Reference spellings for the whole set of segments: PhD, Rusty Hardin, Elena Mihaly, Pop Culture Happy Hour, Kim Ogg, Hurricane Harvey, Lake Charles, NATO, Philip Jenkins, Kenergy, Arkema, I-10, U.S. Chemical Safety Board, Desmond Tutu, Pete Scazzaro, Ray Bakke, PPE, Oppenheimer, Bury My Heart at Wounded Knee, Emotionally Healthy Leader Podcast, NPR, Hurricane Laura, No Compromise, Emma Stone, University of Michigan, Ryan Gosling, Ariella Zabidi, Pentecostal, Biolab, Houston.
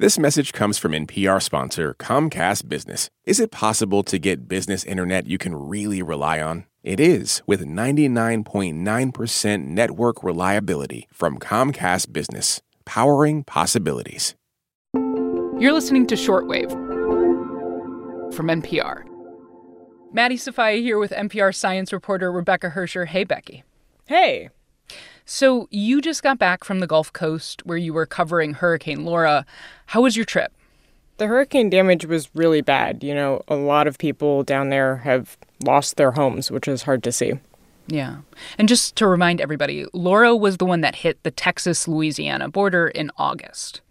This message comes from NPR sponsor Comcast Business. Is it possible to get business internet you can really rely on? It is, with 99.9% network reliability from Comcast Business, powering possibilities. You're listening to Shortwave from NPR. Maddie Sofia here with NPR science reporter Rebecca Hersher. Hey, Becky. Hey. So you just got back from the Gulf Coast where you were covering Hurricane Laura. How was your trip? The hurricane damage was really bad. You know, a lot of people down there have lost their homes, which is hard to see. Yeah. And just to remind everybody, Laura was the one that hit the Texas-Louisiana border in August.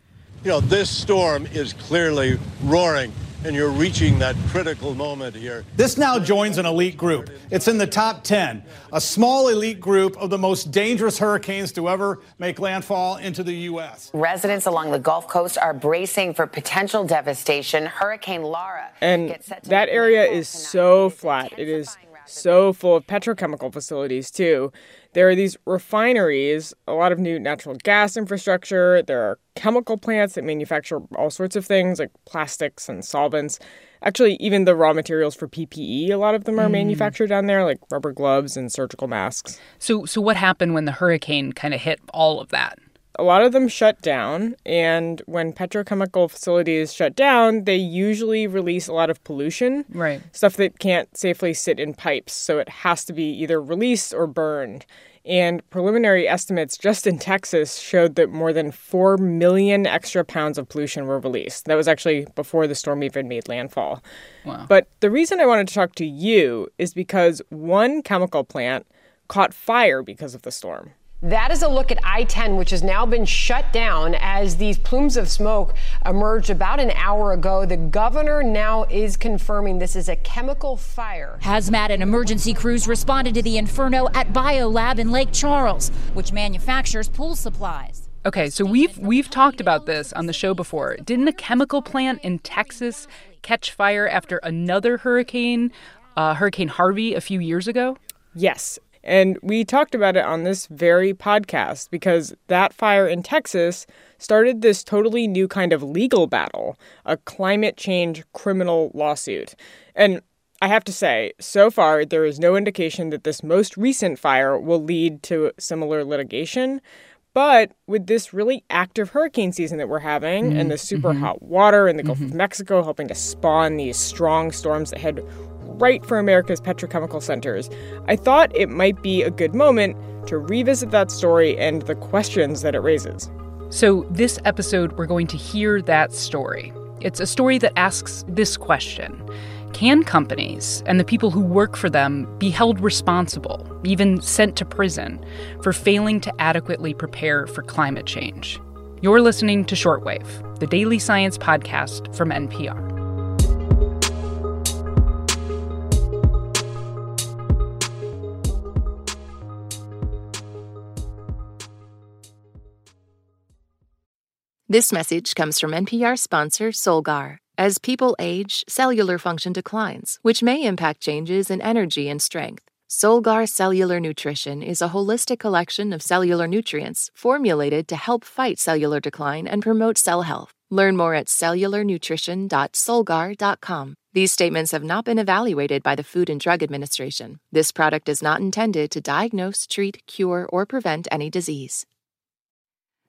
You know, this storm is clearly roaring, and you're reaching that critical moment here. This now joins an elite group. It's in the top 10, a small elite group of the most dangerous hurricanes to ever make landfall into the U.S. Residents along the Gulf Coast are bracing for potential devastation. Hurricane Laura. And that area is so flat. It is so full of petrochemical facilities, too. There are these refineries, a lot of new natural gas infrastructure. There are chemical plants that manufacture all sorts of things like plastics and solvents. Actually, even the raw materials for PPE, a lot of them are manufactured down there, like rubber gloves and surgical masks. So what happened when the hurricane kind of hit all of that? A lot of them shut down, and when petrochemical facilities shut down, they usually release a lot of pollution, right? Stuff that can't safely sit in pipes, so it has to be either released or burned. And preliminary estimates just in Texas showed that more than 4 million extra pounds of pollution were released. That was actually before the storm even made landfall. Wow. But the reason I wanted to talk to you is because one chemical plant caught fire because of the storm. That is a look at I-10, which has now been shut down as these plumes of smoke emerged about an hour ago. The governor now is confirming this is a chemical fire. Hazmat and emergency crews responded to the inferno at Biolab in Lake Charles, which manufactures pool supplies. Okay, so we've talked about this on the show before. Didn't a chemical plant in Texas catch fire after another hurricane, Hurricane Harvey, a few years ago? Yes. And we talked about it on this very podcast because that fire in Texas started this totally new kind of legal battle, a climate change criminal lawsuit. And I have to say, so far, there is no indication that this most recent fire will lead to similar litigation. But with this really active hurricane season that we're having and the super hot water in the Gulf of Mexico helping to spawn these strong storms that had right for America's petrochemical centers, I thought it might be a good moment to revisit that story and the questions that it raises. So this episode, we're going to hear that story. It's a story that asks this question. Can companies and the people who work for them be held responsible, even sent to prison, for failing to adequately prepare for climate change? You're listening to Shortwave, the daily science podcast from NPR. This message comes from NPR sponsor Solgar. As people age, cellular function declines, which may impact changes in energy and strength. Solgar Cellular Nutrition is a holistic collection of cellular nutrients formulated to help fight cellular decline and promote cell health. Learn more at cellularnutrition.solgar.com. These statements have not been evaluated by the Food and Drug Administration. This product is not intended to diagnose, treat, cure, or prevent any disease.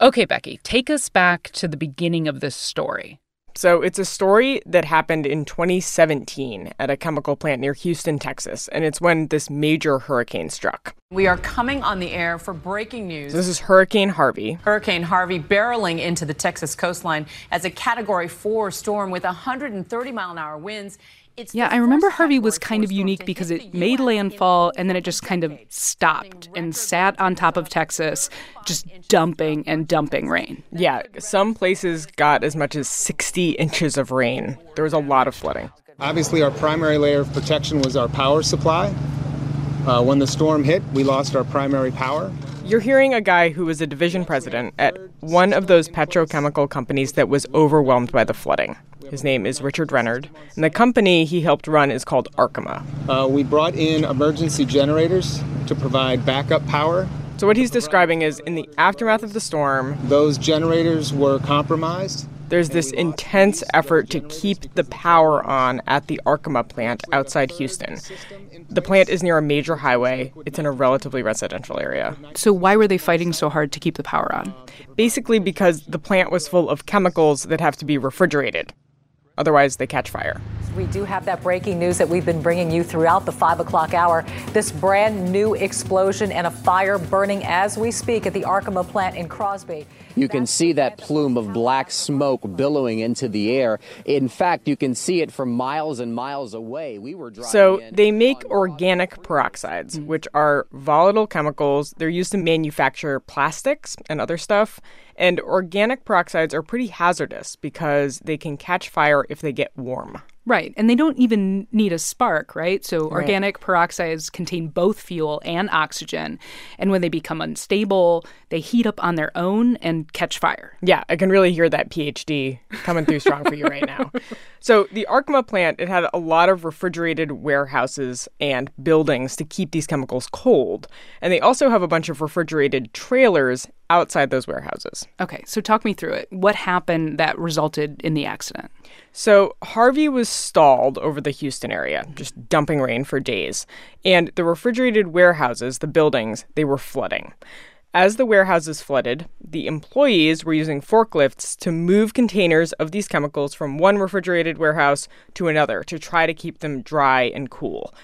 Okay, Becky, take us back to the beginning of this story. So it's a story that happened in 2017 at a chemical plant near Houston, Texas, and it's when this major hurricane struck. We are coming on the air for breaking news. So this is Hurricane Harvey. Hurricane Harvey barreling into the Texas coastline as a Category 4 storm with 130-mile-an-hour winds. Yeah, I remember Harvey was kind of unique because it made landfall and then it just kind of stopped and sat on top of Texas, just dumping and dumping rain. Yeah, some places got as much as 60 inches of rain. There was a lot of flooding. Obviously, our primary layer of protection was our power supply. When the storm hit, we lost our primary power. You're hearing a guy who was a division president at one of those petrochemical companies that was overwhelmed by the flooding. His name is Richard Renard, and the company he helped run is called Arkema. We brought in emergency generators to provide backup power. So what he's describing is, in the aftermath of the storm, those generators were compromised. There's this intense effort to keep the power on at the Arkema plant outside Houston. The plant is near a major highway. It's in a relatively residential area. So why were they fighting so hard to keep the power on? Basically because the plant was full of chemicals that have to be refrigerated. Otherwise, they catch fire. We do have that breaking news that we've been bringing you throughout the 5 o'clock hour. This brand new explosion and a fire burning as we speak at the Arkema plant in Crosby. You can see that plume of black smoke billowing into the air. In fact, you can see it from miles and miles away. We were driving. So they make organic peroxides, which are volatile chemicals. They're used to manufacture plastics and other stuff. And organic peroxides are pretty hazardous because they can catch fire if they get warm. Right. And they don't even need a spark, right? So organic peroxides contain both fuel and oxygen. And when they become unstable, they heat up on their own and catch fire. Yeah, I can really hear that PhD coming through strong for you right now. So the Arkema plant, it had a lot of refrigerated warehouses and buildings to keep these chemicals cold. And they also have a bunch of refrigerated trailers outside those warehouses. Okay, so talk me through it. What happened that resulted in the accident? So Harvey was stalled over the Houston area, just dumping rain for days. And the refrigerated warehouses, the buildings, they were flooding. As the warehouses flooded, the employees were using forklifts to move containers of these chemicals from one refrigerated warehouse to another to try to keep them dry and cool.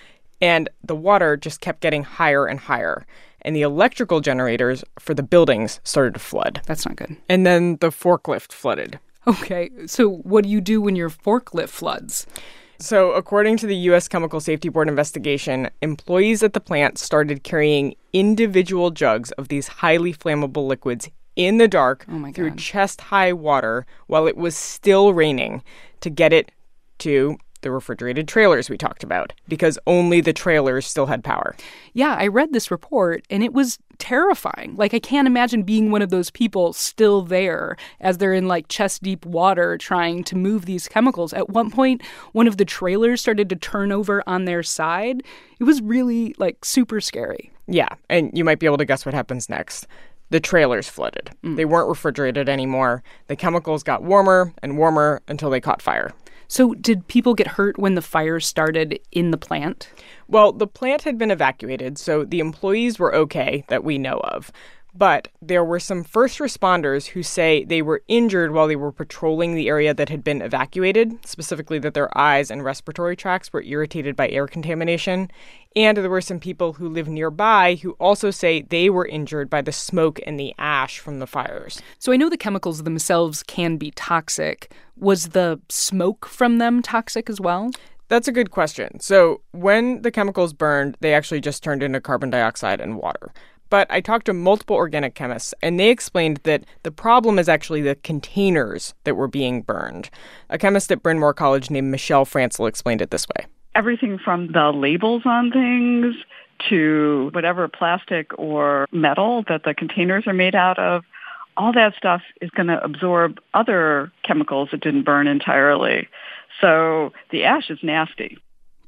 And the water just kept getting higher and higher. And the electrical generators for the buildings started to flood. That's not good. And then the forklift flooded. Okay, so what do you do when your forklift floods? So according to the U.S. Chemical Safety Board investigation, employees at the plant started carrying individual jugs of these highly flammable liquids in the dark through chest-high water while it was still raining to get it to the refrigerated trailers we talked about, because only the trailers still had power. Yeah, I read this report, and it was terrifying. Like, I can't imagine being one of those people still there as they're in, like, chest-deep water trying to move these chemicals. At one point, one of the trailers started to turn over on their side. It was really, like, super scary. Yeah, and you might be able to guess what happens next. The trailers flooded. They weren't refrigerated anymore. The chemicals got warmer and warmer until they caught fire. So did people get hurt when the fire started in the plant? Well, the plant had been evacuated, so the employees were okay that we know of. But there were some first responders who say they were injured while they were patrolling the area that had been evacuated, specifically that their eyes and respiratory tracts were irritated by air contamination. And there were some people who live nearby who also say they were injured by the smoke and the ash from the fires. So I know the chemicals themselves can be toxic. Was the smoke from them toxic as well? That's a good question. So when the chemicals burned, they actually just turned into carbon dioxide and water. But I talked to multiple organic chemists, and they explained that the problem is actually the containers that were being burned. A chemist at Bryn Mawr College named Michelle Francil explained it this way. Everything from the labels on things to whatever plastic or metal that the containers are made out of, all that stuff is going to absorb other chemicals that didn't burn entirely. So the ash is nasty.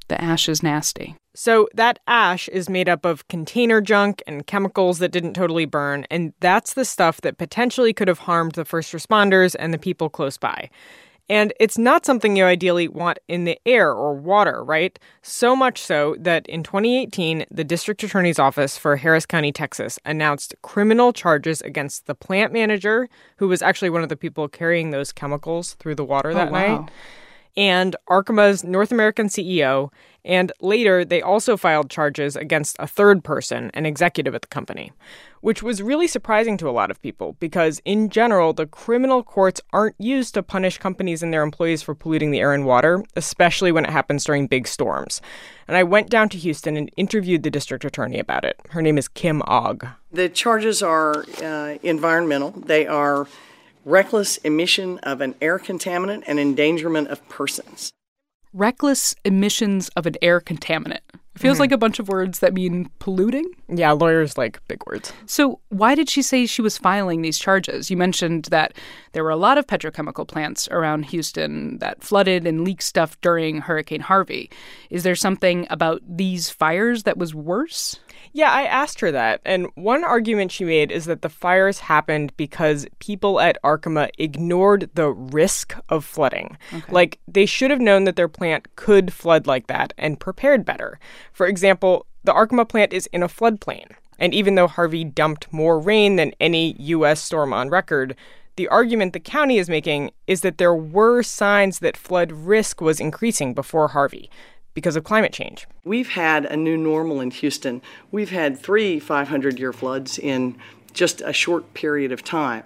The ash is nasty. So that ash is made up of container junk and chemicals that didn't totally burn, and that's the stuff that potentially could have harmed the first responders and the people close by. And it's not something you ideally want in the air or water, right? So much so that in 2018, the district attorney's office for Harris County, Texas, announced criminal charges against the plant manager, who was actually one of the people carrying those chemicals through the water that night. and Arkema's North American CEO, and later they also filed charges against a third person, an executive at the company, which was really surprising to a lot of people because, in general, the criminal courts aren't used to punish companies and their employees for polluting the air and water, especially when it happens during big storms. And I went down to Houston and interviewed the district attorney about it. Her name is Kim Ogg. The charges are environmental. They are reckless emission of an air contaminant and endangerment of persons. Reckless emissions of an air contaminant. It feels like a bunch of words that mean polluting. Yeah, lawyers like big words. So why did she say she was filing these charges? You mentioned that there were a lot of petrochemical plants around Houston that flooded and leaked stuff during Hurricane Harvey. Is there something about these fires that was worse? Yeah, I asked her that. And one argument she made is that the fires happened because people at Arkema ignored the risk of flooding. Okay. Like, they should have known that their plant could flood like that and prepared better. For example, the Arkema plant is in a floodplain. And even though Harvey dumped more rain than any U.S. storm on record, the argument the county is making is that there were signs that flood risk was increasing before Harvey, because of climate change. We've had a new normal in Houston. We've had three 500-year floods in just a short period of time.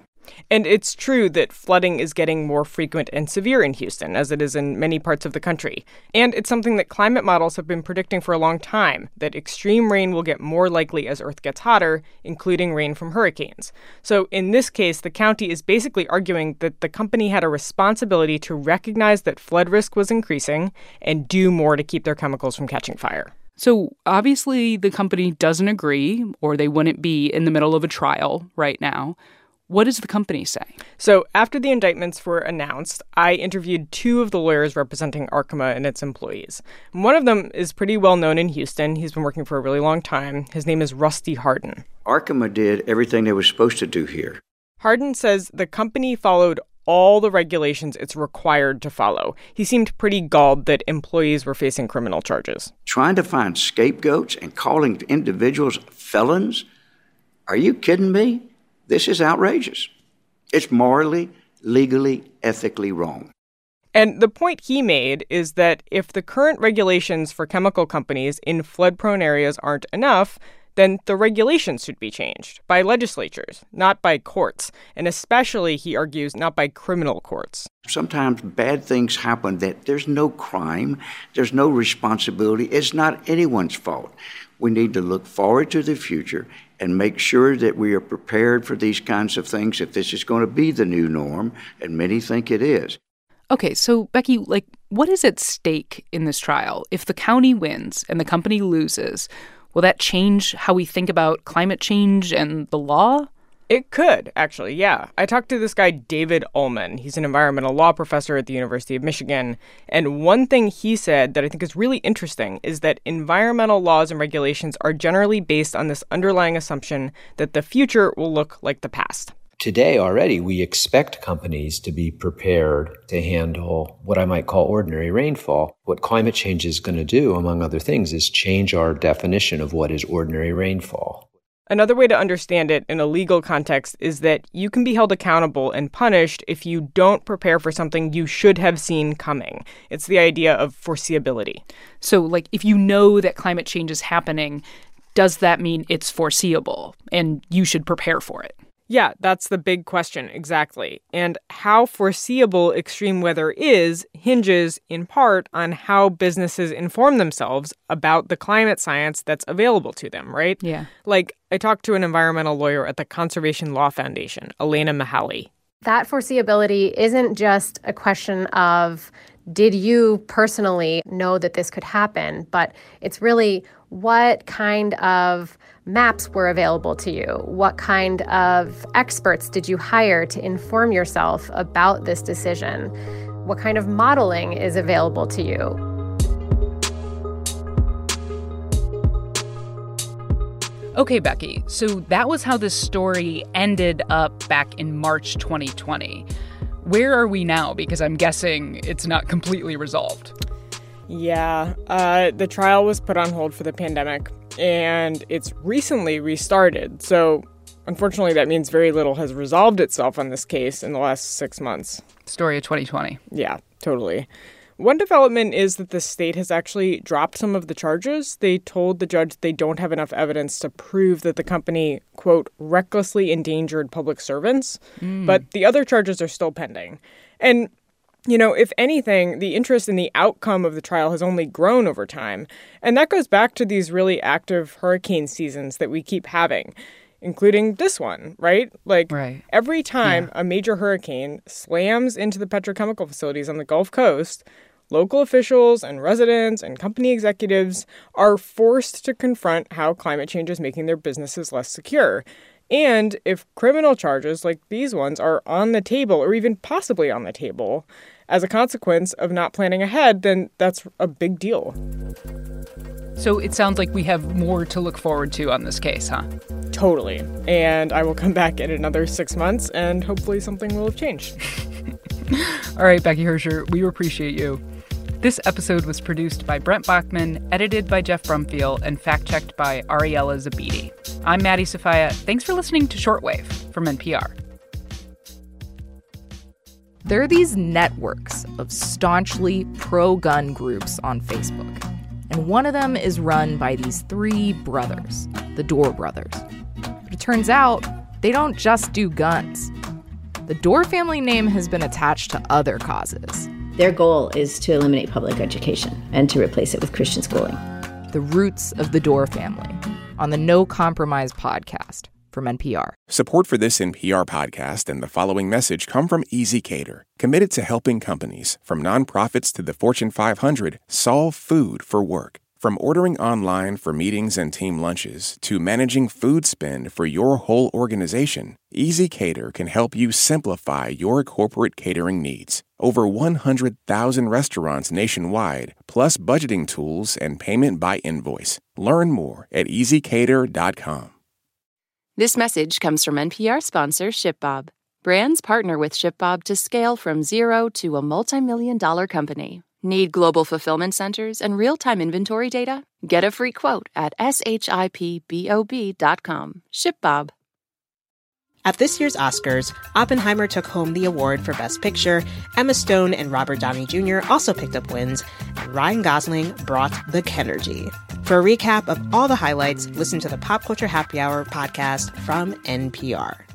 And it's true that flooding is getting more frequent and severe in Houston, as it is in many parts of the country. And it's something that climate models have been predicting for a long time, that extreme rain will get more likely as Earth gets hotter, including rain from hurricanes. So in this case, the county is basically arguing that the company had a responsibility to recognize that flood risk was increasing and do more to keep their chemicals from catching fire. So obviously the company doesn't agree, or they wouldn't be in the middle of a trial right now. What does the company say? So after the indictments were announced, I interviewed two of the lawyers representing Arkema and its employees. And one of them is pretty well known in Houston. He's been working for a really long time. His name is Rusty Hardin. Arkema did everything they were supposed to do here. Hardin says the company followed all the regulations it's required to follow. He seemed pretty galled that employees were facing criminal charges. Trying to find scapegoats and calling individuals felons? Are you kidding me? This is outrageous. It's morally, legally, ethically wrong. And the point he made is that if the current regulations for chemical companies in flood-prone areas aren't enough, then the regulations should be changed by legislatures, not by courts. And especially, he argues, not by criminal courts. Sometimes bad things happen that there's no crime, there's no responsibility. It's not anyone's fault. We need to look forward to the future and make sure that we are prepared for these kinds of things if this is going to be the new norm, and many think it is. Okay, so, Becky, what is at stake in this trial? If the county wins and the company loses, will that change how we think about climate change and the law? It could, actually, yeah. I talked to this guy, David Ullman. He's an environmental law professor at the University of Michigan. And one thing he said that I think is really interesting is that environmental laws and regulations are generally based on this underlying assumption that the future will look like the past. Today already, we expect companies to be prepared to handle what I might call ordinary rainfall. What climate change is going to do, among other things, is change our definition of what is ordinary rainfall. Another way to understand it in a legal context is that you can be held accountable and punished if you don't prepare for something you should have seen coming. It's the idea of foreseeability. So, if you know that climate change is happening, does that mean it's foreseeable and you should prepare for it? Yeah, that's the big question, exactly. And how foreseeable extreme weather is hinges, in part, on how businesses inform themselves about the climate science that's available to them, right? Yeah. I talked to an environmental lawyer at the Conservation Law Foundation, Elena Mihaly. That foreseeability isn't just a question of, did you personally know that this could happen? But it's really, what kind of maps were available to you? What kind of experts did you hire to inform yourself about this decision? What kind of modeling is available to you? Okay, Becky, so that was how this story ended up back in March 2020. Where are we now? Because I'm guessing it's not completely resolved. Yeah, the trial was put on hold for the pandemic, and it's recently restarted. So, unfortunately, that means very little has resolved itself on this case in the last 6 months. Story of 2020. Yeah, totally. One development is that the state has actually dropped some of the charges. They told the judge they don't have enough evidence to prove that the company, quote, recklessly endangered public servants. But the other charges are still pending. And, you know, if anything, the interest in the outcome of the trial has only grown over time. And that goes back to these really active hurricane seasons that we keep having, including this one, right? Every time a major hurricane slams into the petrochemical facilities on the Gulf Coast, local officials and residents and company executives are forced to confront how climate change is making their businesses less secure. And if criminal charges like these ones are on the table, or even possibly on the table, as a consequence of not planning ahead, then that's a big deal. So it sounds like we have more to look forward to on this case, huh? Totally. And I will come back in another 6 months, and hopefully something will have changed. All right, Becky Hersher, we appreciate you. This episode was produced by Brent Bachman, edited by Jeff Brumfiel, and fact-checked by Ariella Zabidi. I'm Maddie Sofia. Thanks for listening to Shortwave from NPR. There are these networks of staunchly pro-gun groups on Facebook. And one of them is run by these three brothers, the Dorr brothers. But it turns out they don't just do guns. The Dorr family name has been attached to other causes. Their goal is to eliminate public education and to replace it with Christian schooling. The roots of the Dorr family on the No Compromise podcast from NPR. Support for this NPR podcast and the following message come from Easy Cater, committed to helping companies, from nonprofits to the Fortune 500, solve food for work. From ordering online for meetings and team lunches to managing food spend for your whole organization, Easy Cater can help you simplify your corporate catering needs. Over 100,000 restaurants nationwide, plus budgeting tools and payment by invoice. Learn more at EasyCater.com. This message comes from NPR sponsor ShipBob. Brands partner with ShipBob to scale from zero to a multi-million-dollar company. Need global fulfillment centers and real-time inventory data? Get a free quote at ShipBob.com. ShipBob. At this year's Oscars, Oppenheimer took home the award for Best Picture, Emma Stone and Robert Downey Jr. also picked up wins, and Ryan Gosling brought the Kenergy. For a recap of all the highlights, listen to the Pop Culture Happy Hour podcast from NPR.